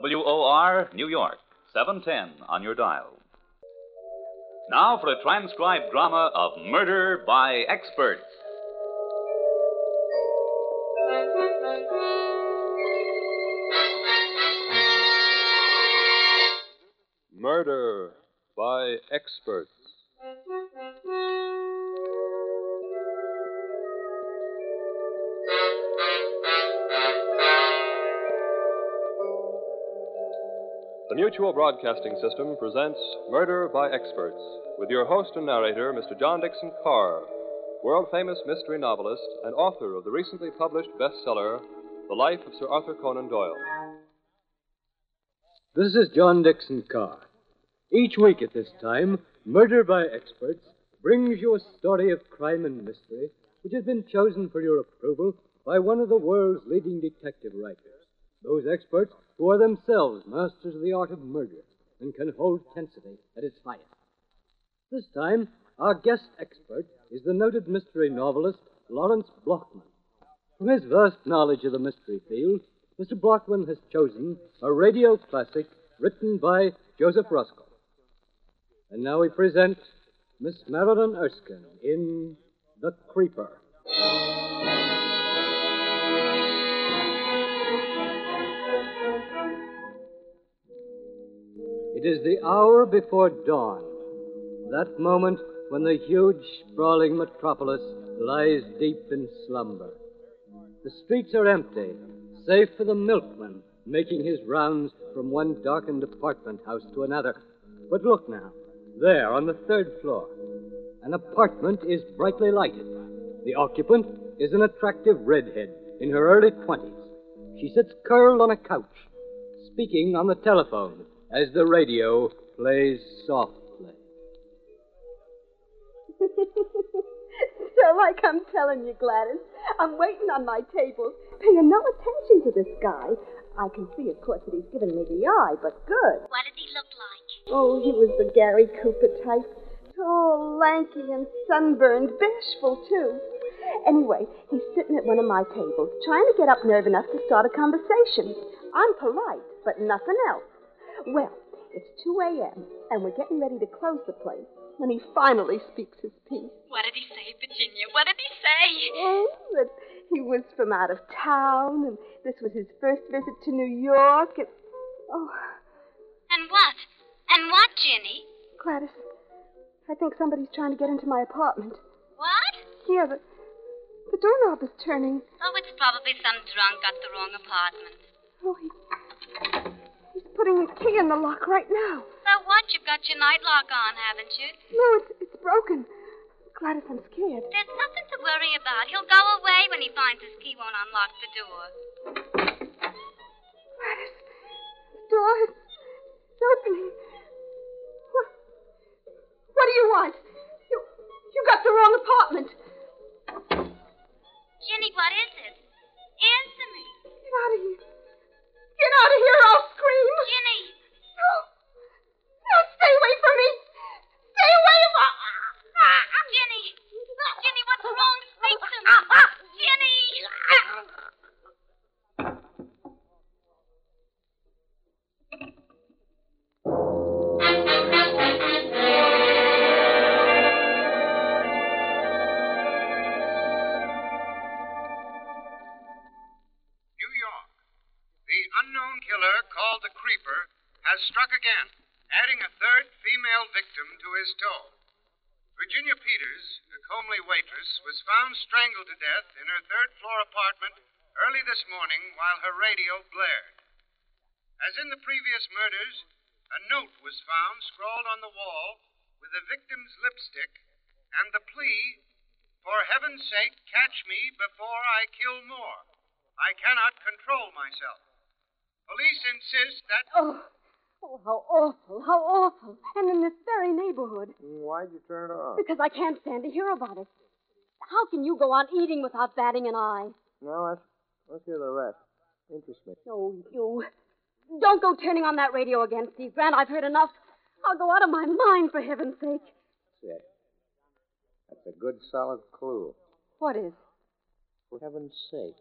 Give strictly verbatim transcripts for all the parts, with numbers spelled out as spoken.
W O R, New York, seven ten on your dial. Now for a transcribed drama of Murder by Experts. Murder by Experts. The Mutual Broadcasting System presents Murder by Experts with your host and narrator, Mister John Dixon Carr, world-famous mystery novelist and author of the recently published bestseller, The Life of Sir Arthur Conan Doyle. This is John Dixon Carr. Each week at this time, Murder by Experts brings you a story of crime and mystery which has been chosen for your approval by one of the world's leading detective writers, those experts who are themselves masters of the art of murder and can hold tensity at its highest. This time, our guest expert is the noted mystery novelist, Lawrence Blockman. From his vast knowledge of the mystery field, Mister Blockman has chosen a radio classic written by Joseph Ruskell. And now we present Miss Marilyn Erskine in The Creeper. It is the hour before dawn, that moment when the huge, sprawling metropolis lies deep in slumber. The streets are empty, save for the milkman making his rounds from one darkened apartment house to another. But look now, there on the third floor, an apartment is brightly lighted. The occupant is an attractive redhead in her early twenties. She sits curled on a couch, speaking on the telephone as the radio plays softly. So, like I'm telling you, Gladys, I'm waiting on my table, paying no attention to this guy. I can see, of course, that he's given me the eye, but good. What did he look like? Oh, he was the Gary Cooper type. Tall, lanky, and sunburned, bashful, too. Anyway, he's sitting at one of my tables, trying to get up nerve enough to start a conversation. I'm polite, but nothing else. Well, it's two a.m., and we're getting ready to close the place when he finally speaks his piece. What did he say, Virginia? What did he say? Oh, that he was from out of town, and this was his first visit to New York, and... Oh. And what? And what, Jenny? Gladys, I think somebody's trying to get into my apartment. What? Yeah, the, the doorknob is turning. Oh, it's probably some drunk got the wrong apartment. Oh, he, he's putting a key in the lock right now. So what? You've got your night lock on, haven't you? No, it's, it's broken. Gladys, I'm scared. There's nothing to worry about. He'll go away when he finds his key won't unlock the door. Gladys, the door is opening. What do you want? You, you got the wrong apartment. Jenny, what is it? Answer me. Get out of here. Get out of here, I'll scream. Jenny. No. No, stay away from me. Stay away from me. Jenny. Jenny, what's wrong? Speak to me. Jenny. The Creeper has struck again, adding a third female victim to his toll. Virginia Peters, a comely waitress, was found strangled to death in her third-floor apartment early this morning while her radio blared. As in the previous murders, a note was found scrawled on the wall with the victim's lipstick and the plea, "For heaven's sake, catch me before I kill more. I cannot control myself." Police insist that... Oh, oh, how awful, how awful. And in this very neighborhood. Why'd you turn it off? Because I can't stand to hear about it. How can you go on eating without batting an eye? Now, let's, let's hear the rest. Interest me. Oh, you. Don't go turning on that radio again, Steve Grant. I've heard enough. I'll go out of my mind, for heaven's sake. Yes. That's a good, solid clue. What is? For heaven's sake.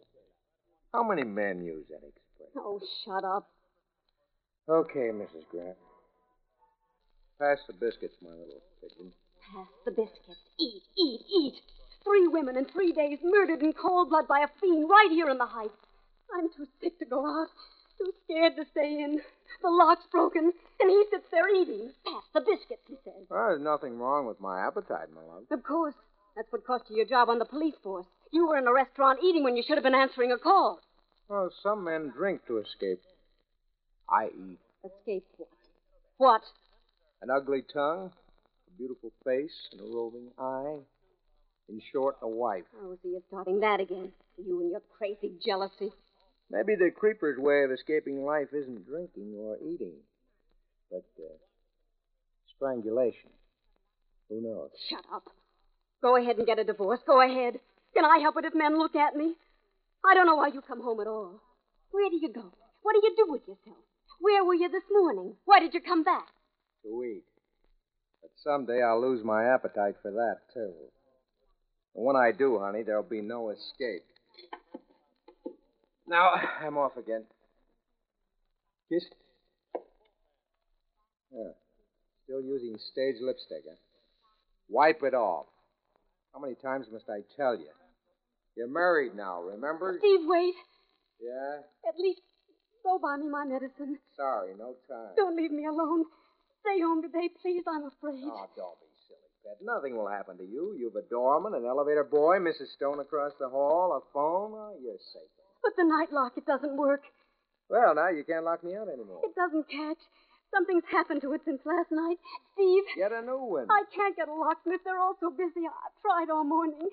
How many men use that expression? Oh, shut up. Okay, Missus Grant. Pass the biscuits, my little pigeon. Pass the biscuits. Eat, eat, eat. Three women in three days murdered in cold blood by a fiend right here in the Heights. I'm too sick to go out, too scared to stay in. The lock's broken, and he sits there eating. Pass the biscuits, he says. Well, there's nothing wrong with my appetite, my love. Of course. That's what cost you your job on the police force. You were in a restaurant eating when you should have been answering a call. Well, some men drink to escape. I eat. Escape what? What? An ugly tongue, a beautiful face, and a roving eye. In short, a wife. Oh, so you're starting that again. You and your crazy jealousy. Maybe the creeper's way of escaping life isn't drinking or eating, but uh, strangulation. Who knows? Shut up. Go ahead and get a divorce. Go ahead. Can I help it if men look at me? I don't know why you come home at all. Where do you go? What do you do with yourself? Where were you this morning? Why did you come back? To eat. But someday I'll lose my appetite for that, too. And when I do, honey, there'll be no escape. Now, I'm off again. Kiss? Yeah. Still using stage lipstick, huh? Wipe it off. How many times must I tell you? You're married now, remember? Steve, wait. Yeah? At least go buy me my medicine. Sorry, no time. Don't leave me alone. Stay home today, please. I'm afraid. Oh, don't be silly, Pet. Nothing will happen to you. You've a doorman, an elevator boy, Missus Stone across the hall, a phone. Oh, you're safe. But the night lock, it doesn't work. Well, now you can't lock me out anymore. It doesn't catch. Something's happened to it since last night. Steve. Get a new one. I can't get a locksmith. They're all so busy. I've tried all morning.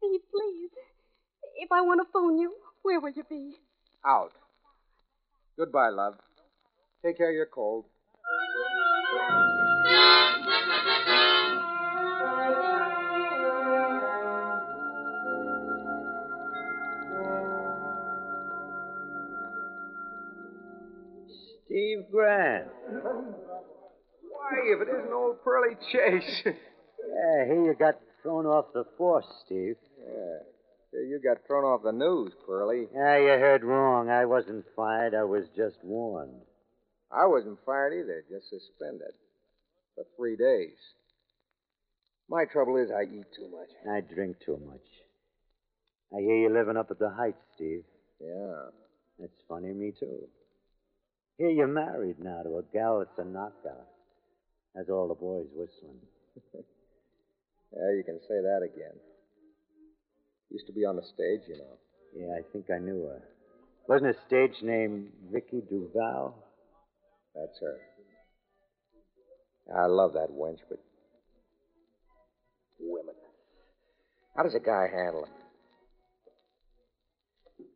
Steve, please. If I want to phone you, where will you be? Out. Goodbye, love. Take care of your cold. Steve Grant. Why, if it isn't old Pearly Chase. Yeah, here you got thrown off the force, Steve. Yeah. Here you got thrown off the news, Pearly. Yeah, you heard wrong. I wasn't fired. I was just warned. I wasn't fired either, just suspended. For three days. My trouble is I eat too much. I drink too much. I hear you living up at the Heights, Steve. Yeah. That's funny, me too. Here you're married now to a gal that's a knockout. Has all the boys whistling. Yeah, you can say that again. Used to be on the stage, you know. Yeah, I think I knew her. Wasn't her stage name Vicky Duval? That's her. I love that wench, but... women. How does a guy handle it?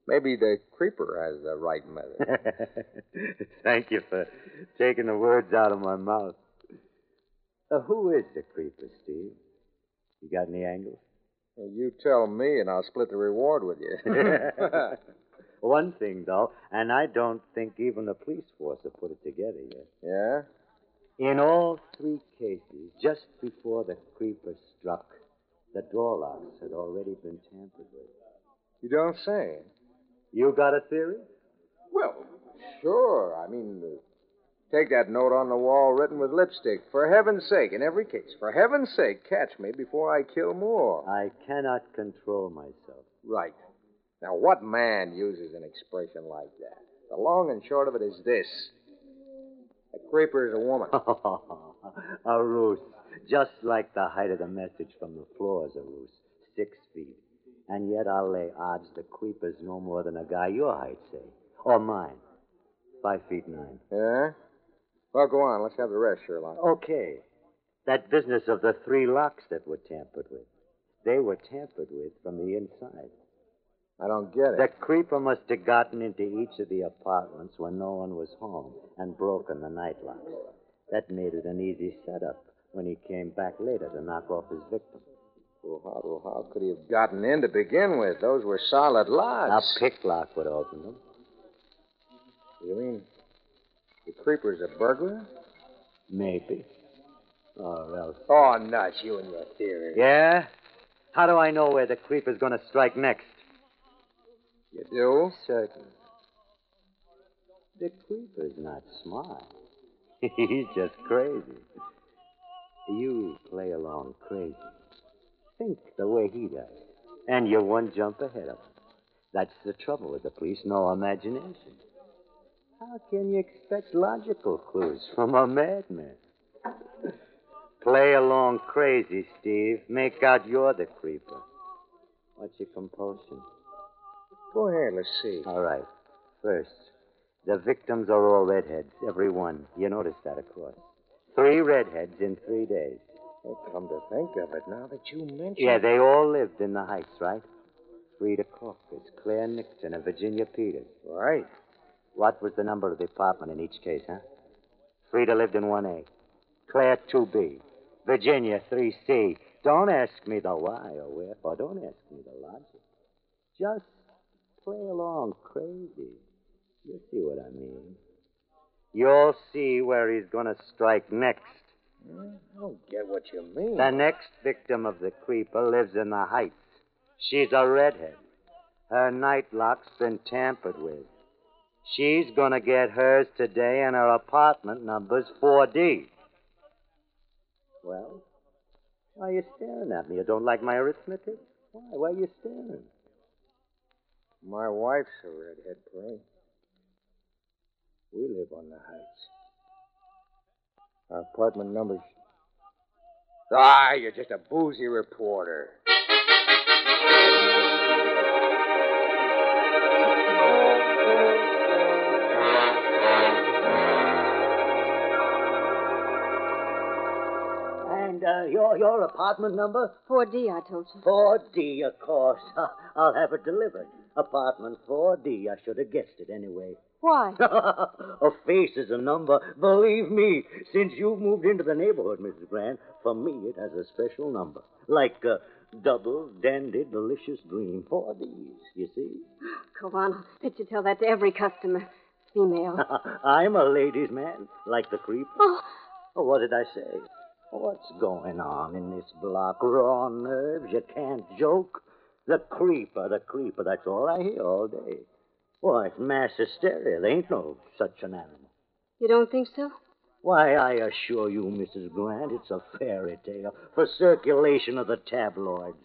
Maybe the creeper has the right method. Thank you for taking the words out of my mouth. Uh, who is the creeper, Steve? You got any angles? Well, you tell me, and I'll split the reward with you. One thing, though, and I don't think even the police force have put it together yet. Yeah? In all three cases, just before the creeper struck, the door locks had already been tampered with. You don't say? You got a theory? Well, sure. I mean, take that note on the wall written with lipstick. For heaven's sake, in every case, for heaven's sake, catch me before I kill more. I cannot control myself. Right. Now, what man uses an expression like that? The long and short of it is this. A creeper is a woman. A ruse. Just like the height of the message from the floor is a ruse. Six feet. And yet I'll lay odds the creeper's no more than a guy your height, say. Or mine. Five feet nine. Yeah? Well, go on. Let's have the rest, Sherlock. Okay. That business of the three locks that were tampered with. They were tampered with from the inside. I don't get it. The creeper must have gotten into each of the apartments when no one was home and broken the night locks. That made it an easy setup when he came back later to knock off his victim. Well, how, well, how could he have gotten in to begin with? Those were solid locks. A picklock would open them. You mean the creeper's a burglar? Maybe. Or else. Oh, nuts, you and your theory. Yeah? How do I know where the creeper's going to strike next? You do? Certainly. The Creeper's not smart. He's just crazy. You play along crazy. Think the way he does. And you're one jump ahead of him. That's the trouble with the police, no imagination. How can you expect logical clues from a madman? Play along crazy, Steve. Make out you're the Creeper. What's your compulsion? Go ahead, let's see. All right. First, the victims are all redheads, every one. You noticed that, of course. Three redheads in three days. Well, come to think of it, now that you mention it. Yeah, they all lived in the Heights, right? Frieda Corkis, Claire Nixon, and Virginia Peters. Right. What was the number of the apartment in each case, huh? Frieda lived in one A, Claire two B, Virginia three C. Don't ask me the why or wherefore. Don't ask me the logic. Just play along crazy. You see what I mean. You'll see where he's going to strike next. I don't get what you mean. The next victim of the Creeper lives in the Heights. She's a redhead. Her nightlock's been tampered with. She's going to get hers today, and her apartment number's four D. Well, why are you staring at me? You don't like my arithmetic? Why? Why are you staring? My wife's a redhead, Clay. We live on the Heights. Our apartment numbers. Ah, you're just a boozy reporter. And uh, your your apartment number? four D, I told you. four D, of course. I'll have it delivered. Apartment four D. I should have guessed it anyway. Why? A face is a number. Believe me, since you've moved into the neighborhood, Missus Grant, for me it has a special number. Like a double, dandy, delicious dream. Four D's, you see? Go on. I'll bet you tell that to every customer. Female. I'm a ladies' man, like the Creeper. Oh. Oh, what did I say? What's going on in this block? Raw nerves, you can't joke. The Creeper, the Creeper, that's all I hear all day. Why, it's mass hysteria. There ain't no such an animal. You don't think so? Why, I assure you, Missus Grant, it's a fairy tale for circulation of the tabloids.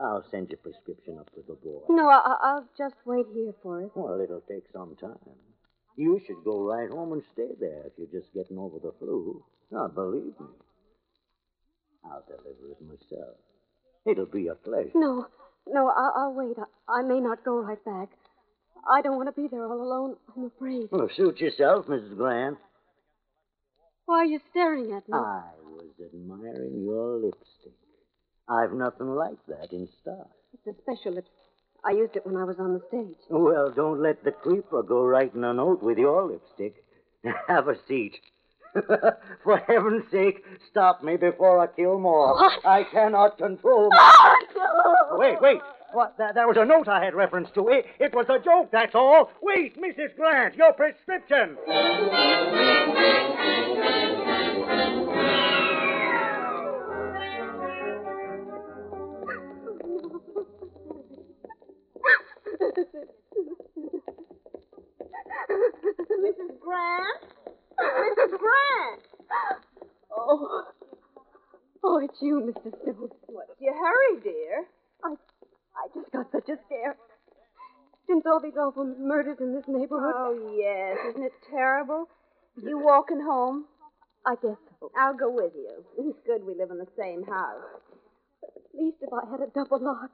I'll send your prescription up to the board. No, I- I'll just wait here for it. Well, it'll take some time. You should go right home and stay there if you're just getting over the flu. Now, believe me, I'll deliver it myself. It'll be a pleasure. No, no, I- I'll wait. I-, I may not go right back. I don't want to be there all alone, I'm afraid. Well, suit yourself, Missus Grant. Why are you staring at me? I was admiring your lipstick. I've nothing like that in stock. It's a special lipstick. I used it when I was on the stage. Well, don't let the Creeper go writing a note with your lipstick. Have a seat. For heaven's sake, stop me before I kill more. What? I cannot control myself. Oh, wait, wait. What? That, that was a note I had reference to. It, it was a joke, that's all. Wait, Missus Grant, your prescription. Missus Grant? Missus Grant! Oh. Oh, it's you, Missus Simmons. What's your hurry, dear? I... I just got such a scare. Since all these awful murders in this neighborhood. Oh, yes. Isn't it terrible? You walking home? I guess so. I'll go with you. It's good we live in the same house. At least if I had a double lock.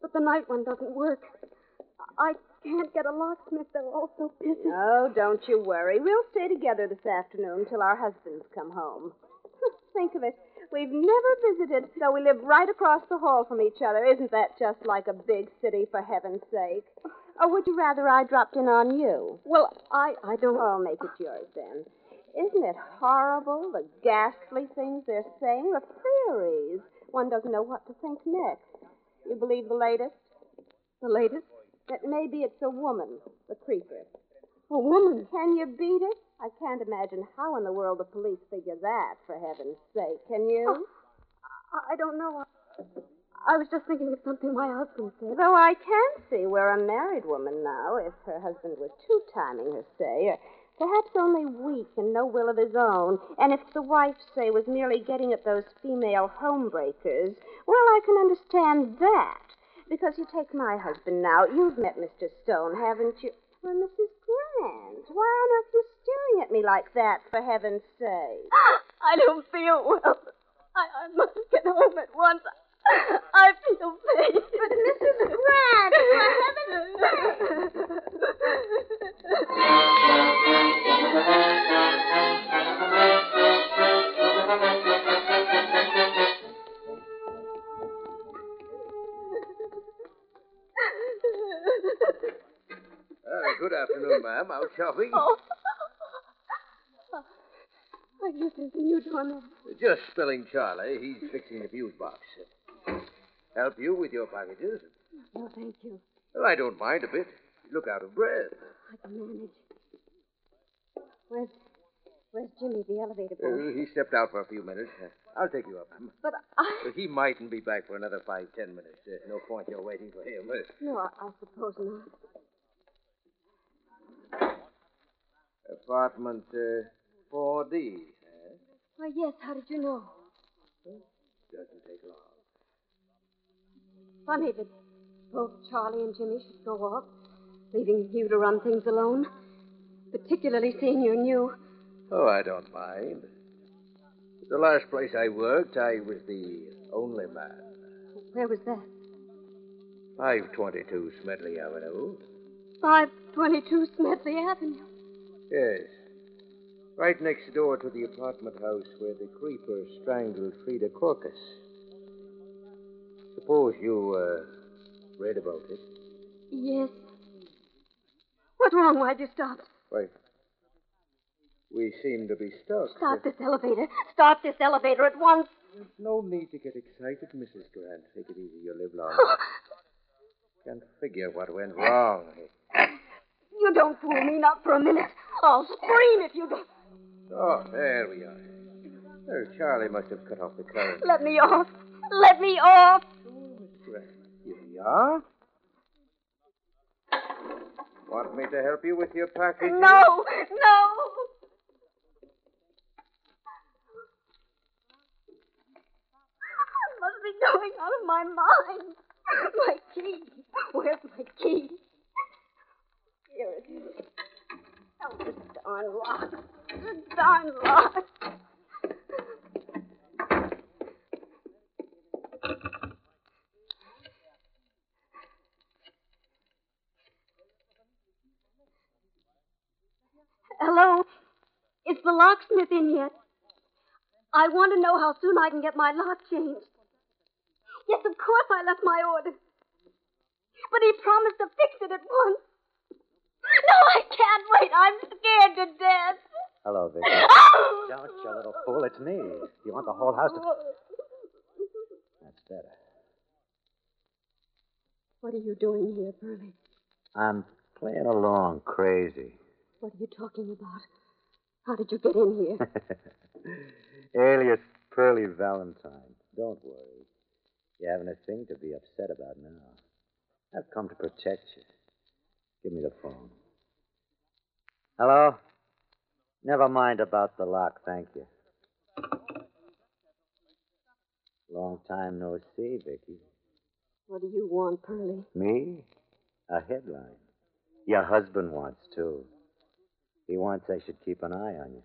But the night one doesn't work. I can't get a locksmith. They're all so busy. Oh, don't you worry. We'll stay together this afternoon till our husbands come home. Think of it. We've never visited, though we live right across the hall from each other. Isn't that just like a big city, for heaven's sake? Or would you rather I dropped in on you? Well, I, I don't... Oh, make it yours, then. Isn't it horrible, the ghastly things they're saying? The theories. One doesn't know what to think next. You believe the latest? The latest? That maybe it's a woman, the Creeper. A woman? Can you beat it? I can't imagine how in the world the police figure that, for heaven's sake. Can you? Oh, I don't know. I was just thinking of something my husband said. Though I can see where a married woman now, if her husband were two-timing her say, perhaps only weak and no will of his own, and if the wife, say, was merely getting at those female homebreakers, well, I can understand that. Because you take my husband now. You've met Mister Stone, haven't you? Well, Missus Grant, why on earth are you staring at me like that, for heaven's sake? I don't feel well. I, I must get home at once. I feel pain. But Missus Grant, for heaven's sake. Uh, good afternoon, ma'am. Out shopping? Oh. I guess there's a new doorman. Just spilling Charlie. He's fixing the fuse box. Help you with your packages? No, thank you. Well, I don't mind a bit. You look out of breath. I can manage. Where's, where's Jimmy, the elevator boy? Uh, he stepped out for a few minutes. Uh, I'll take you up. But I... Well, he mightn't be back for another five, ten minutes. There's no point you're waiting for him. Uh, no, I, I suppose not. Apartment uh, four D, huh? Why, yes. How did you know? Huh? Doesn't take long. Funny that both Charlie and Jimmy should go off, leaving you to run things alone, particularly seeing you new. Oh, I don't mind. The last place I worked, I was the only man. Where was that? five twenty-two Smedley Avenue. five twenty-two Smedley Avenue? Yes. Right next door to the apartment house where the Creeper strangled Frieda Corkis. Suppose you uh, read about it. Yes. What's wrong? Why'd you stop? Wait. We seem to be stuck. Stop this elevator. Stop this elevator at once. There's no need to get excited, Missus Grant. Take it easy. You'll live long. Oh. Can't figure what went wrong. You don't fool me, not for a minute. I'll scream if you don't. Oh, there we are. Oh, Charlie must have cut off the current. Let me off. Let me off. Here we are. Want me to help you with your package? No, no. I must be going out of my mind. My key. Where's my key? Here it is. Oh, this darn lock. This darn lock. Hello? Is the locksmith in yet? I want to know how soon I can get my lock changed. Yes, of course I left my order. But he promised to fix it at once. No, I can't wait. I'm scared to death. Hello, Vicky. Oh! Don't, you little fool. It's me. You want the whole house to... That's better. What are you doing here, Pearly? I'm playing along crazy. What are you talking about? How did you get in here? Alias Pearly Valentine. Don't worry. You haven't a thing to be upset about now. I've come to protect you. Give me the phone. Hello? Never mind about the lock, thank you. Long time no see, Vicky. What do you want, Pearly? Me? A headline. Your husband wants, too. He wants I should keep an eye on you.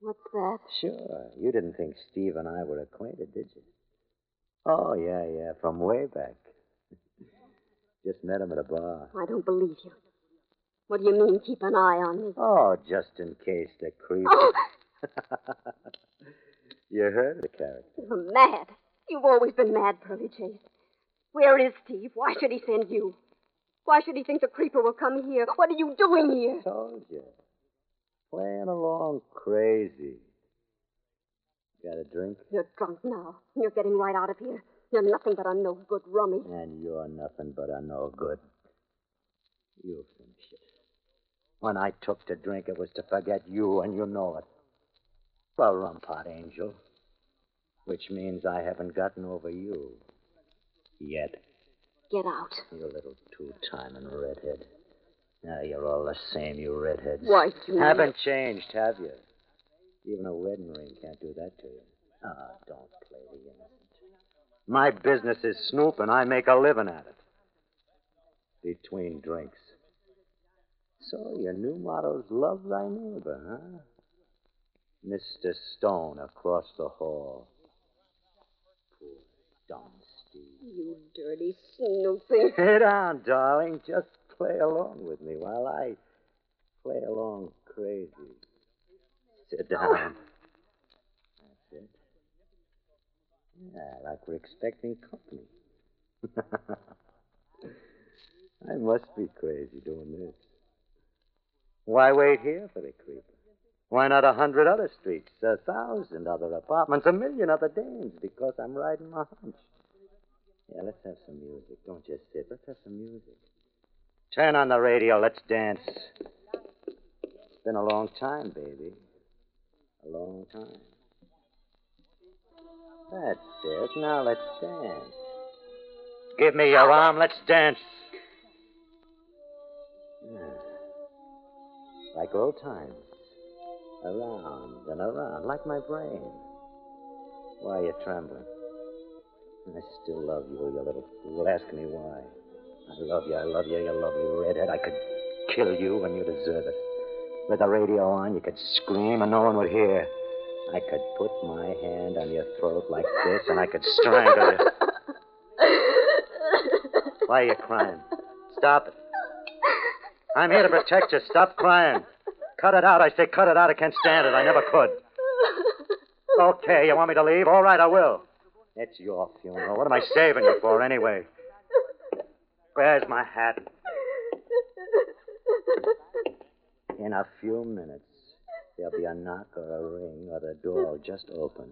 What's that? Sure. You didn't think Steve and I were acquainted, did you? Oh, yeah, yeah, from way back. Just met him at a bar. I don't believe you. What do you mean, keep an eye on me? Oh, just in case the creeper... Oh. You heard of the character. You're mad. You've always been mad, Pearly Chase. Where is Steve? Why should he send you? Why should he think the creeper will come here? What are you doing here? I told you. Playing along crazy. Got a drink? You're drunk now. You're getting right out of here. You're nothing but a no-good rummy. And you're nothing but a no-good. You'll finish it. When I took to drink, it was to forget you, and you know it. Well, Rumpart Angel, which means I haven't gotten over you. Yet. Get out. You're a little two-timing redhead. Now you're all the same, you redheads. Why, you... Haven't changed, have you? Even a wedding ring can't do that to you. Ah, oh, don't play the innocent. My business is snoop, and I make a living at it. Between drinks. So your new motto's love thy neighbor, huh? Mister Stone across the hall. Poor dumb Steve. You dirty snoopy. Sit down, darling. Just play along with me while I play along crazy. Sit down. That's it. Yeah, like we're expecting company. I must be crazy doing this. Why wait here for the creeper? Why not a hundred other streets, a thousand other apartments, a million other dames? Because I'm riding my hunch. Yeah, let's have some music. Don't just sit. Let's have some music. Turn on the radio. Let's dance. It's been a long time, baby. A long time. That's it. Now let's dance. Give me your arm. Let's dance. Yeah. Like old times. Around and around. Like my brain. Why are you trembling? I still love you, you little fool. Ask me why. I love you, I love you, you love you, redhead. I could kill you and you deserve it. With the radio on, you could scream and no one would hear. I could put my hand on your throat like this and I could strangle you. Why are you crying? Stop it. I'm here to protect you. Stop crying. Cut it out. I say cut it out. I can't stand it. I never could. Okay, you want me to leave? All right, I will. It's your funeral. What am I saving you for anyway? Where's my hat? In a few minutes, there'll be a knock or a ring or the door will just open.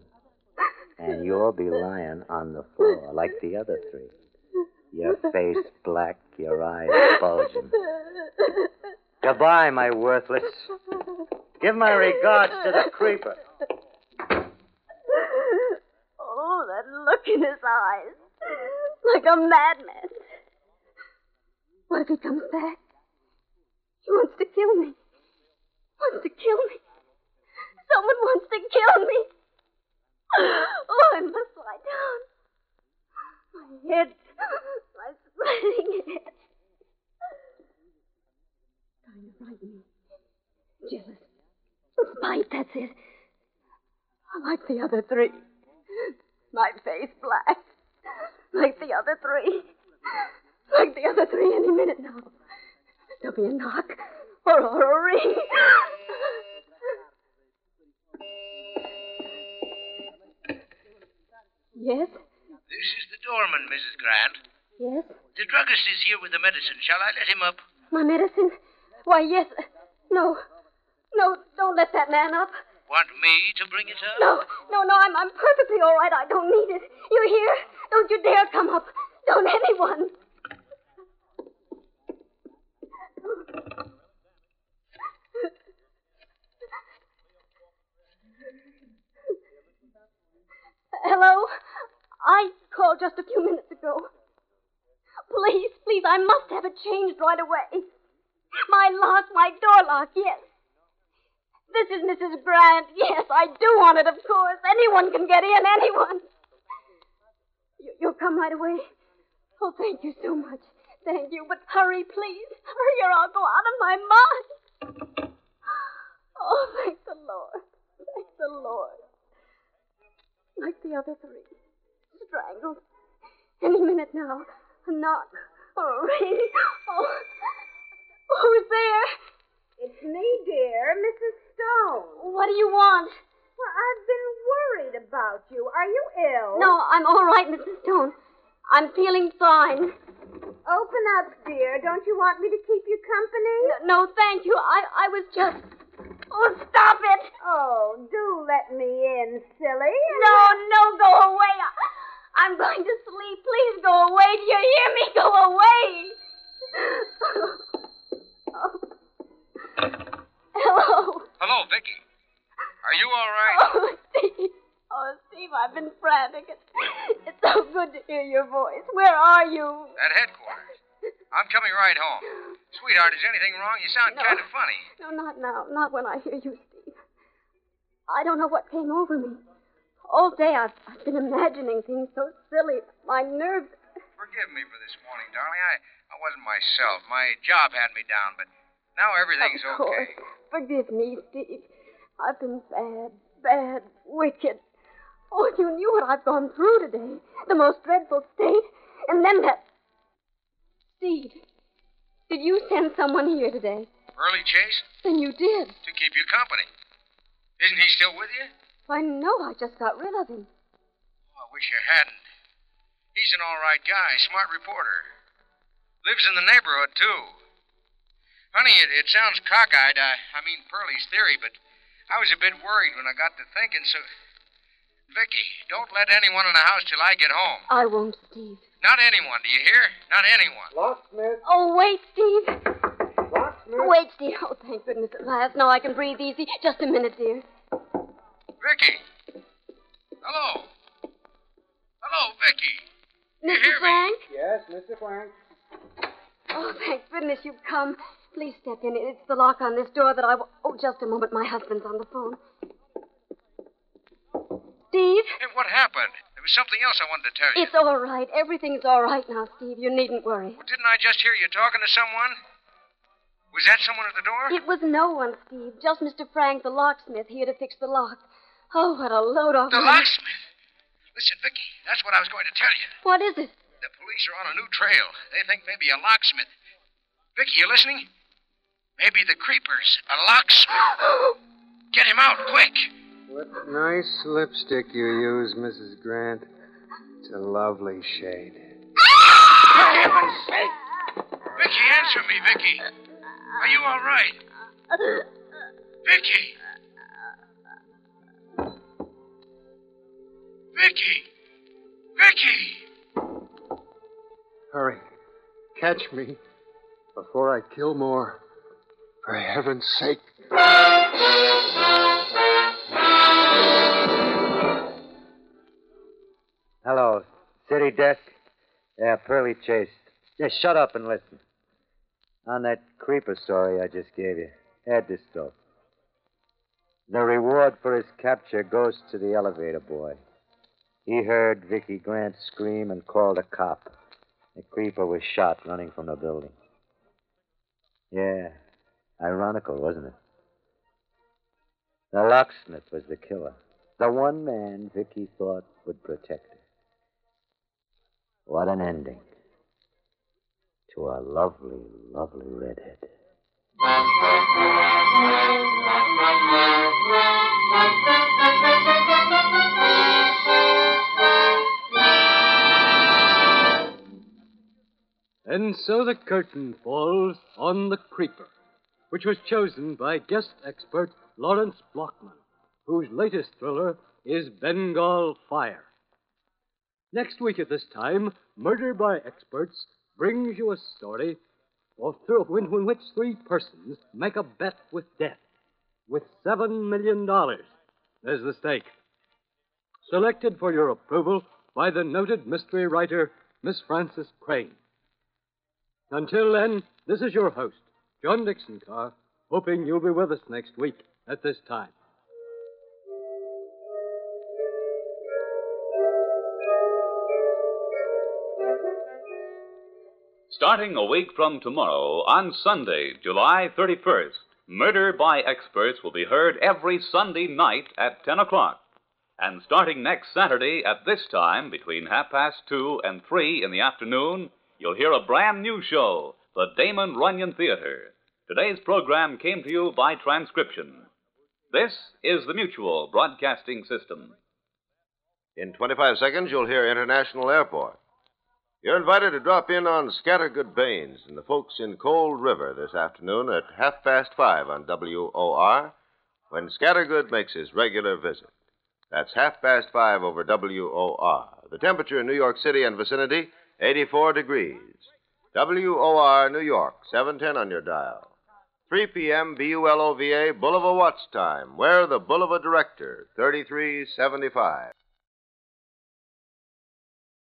And you'll be lying on the floor like the other three. Your face black, your eyes bulging. Goodbye, my worthless. Give my regards to the creeper. Oh, that look in his eyes. Like a madman. What if he comes back? He wants to kill me. Wants to kill me. Someone wants to kill me. Oh, I must lie down. My head. My splitting head. Trying to frighten me. Jealous. Spite, that's it. I'm like the other three. My face black. Like the other three. Like the other three any minute now. There'll be a knock or, or a ring. Yes? This is the doorman, Missus Grant. Yes? The druggist is here with the medicine. Shall I let him up? My medicine? Why, yes. No. No, don't let that man up. Want me to bring it up? No, no, no. I'm, I'm perfectly all right. I don't need it. You hear? Don't you dare come up. Don't anyone. Hello? I called just a few minutes ago. Please, please, I must have it changed right away. My lock, my door lock, yes. This is Missus Grant. Yes, I do want it, of course. Anyone can get in, anyone. You, you'll come right away? Oh, thank you so much. Thank you, but hurry, please. Hurry or I'll go out of my mind. Oh, thank the Lord. Thank the Lord. Like the other three. Strangled. Any minute now. A knock or a ring. Oh, who's there? It's me, dear, Missus Stone. What do you want? Well, I've been worried about you. Are you ill? No, I'm all right, Missus Stone. I'm feeling fine. Open up, dear. Don't you want me to keep you company? No, no, thank you. I, I was just... Oh, stop it! Oh, do let me in, silly. No, no, go away. I, I'm going to sleep. Please go away. Do you hear me? Go away. Oh. Hello. Hello, Vicky. Are you all right? Oh, Steve. Oh, Steve, I've been frantic. It's so good to hear your voice. Where are you? At headquarters. I'm coming right home. Sweetheart, is anything wrong? You sound no. kind of funny. No, not now. Not when I hear you, Steve. I don't know what came over me. All day I've, I've been imagining things so silly. My nerves... Forgive me for this morning, darling. I, I wasn't myself. My job had me down, but now everything's okay. Of course. Okay. Forgive me, Steve. I've been bad, bad, wicked. Oh, if you knew what I've gone through today. The most dreadful state. And then that... Steve, did you send someone here today? Pearly Chase? Then you did. To keep you company. Isn't he still with you? Why, no, I just got rid of him. Oh, I wish you hadn't. He's an all right guy, smart reporter. Lives in the neighborhood, too. Honey, it, it sounds cockeyed, I, I mean Pearly's theory, but I was a bit worried when I got to thinking, so... Vicky, don't let anyone in the house till I get home. I won't, Steve. Not anyone, do you hear? Not anyone. Locksmith. Oh, wait, Steve. Locksmith. Wait, Steve. Oh, thank goodness at last. Now I can breathe easy. Just a minute, dear. Vicky. Hello. Hello, Vicky. Mister You hear Frank? Me? Yes, Mister Frank. Oh, thank goodness you've come. Please step in. It's the lock on this door that I... W- oh, just a moment. My husband's on the phone. Steve? Hey, what happened? There was something else I wanted to tell you. It's all right. Everything's all right now, Steve. You needn't worry. Well, didn't I just hear you talking to someone? Was that someone at the door? It was no one, Steve. Just Mister Frank, the locksmith, here to fix the lock. Oh, what a load off. The locksmith? Listen, Vicky, that's what I was going to tell you. What is it? The police are on a new trail. They think maybe a locksmith. Vicky, you listening? Maybe the Creeper's a locksmith. Get him out, quick. What nice lipstick you use, Missus Grant. It's a lovely shade. For heaven's sake! Vicky, answer me, Vicky. Are you all right? Vicky! Vicky! Vicky! Hurry. Catch me before I kill more. For heaven's sake. Hello, city desk? Yeah, Pearly Chase. Just shut up and listen. On that Creeper story I just gave you, add this dope. The reward for his capture goes to the elevator boy. He heard Vicky Grant scream and called a cop. The Creeper was shot running from the building. Yeah, ironical, wasn't it? The locksmith was the killer. The one man Vicky thought would protect her. What an ending to a lovely, lovely redhead. And so the curtain falls on The Creeper, which was chosen by guest expert Lawrence Blockman, whose latest thriller is Bengal Fire. Next week at this time, Murder by Experts brings you a story of th- in which three persons make a bet with death, with seven million dollars as the stake. Selected for your approval by the noted mystery writer, Miss Frances Crane. Until then, this is your host, John Dixon Carr, hoping you'll be with us next week at this time. Starting a week from tomorrow, on Sunday, July thirty-first, Murder by Experts will be heard every Sunday night at ten o'clock. And starting next Saturday at this time, between half past two and three in the afternoon, you'll hear a brand new show, the Damon Runyon Theater. Today's program came to you by transcription. This is the Mutual Broadcasting System. In twenty-five seconds, you'll hear International Airport. You're invited to drop in on Scattergood Baines and the folks in Cold River this afternoon at half past five on W O R when Scattergood makes his regular visit. That's half past five over W O R. The temperature in New York City and vicinity, eighty-four degrees. W O R, New York, seven ten on your dial. three p.m. B U L O V A, Boulevard Watch time. We're the Boulevard Director, thirty-three seventy-five.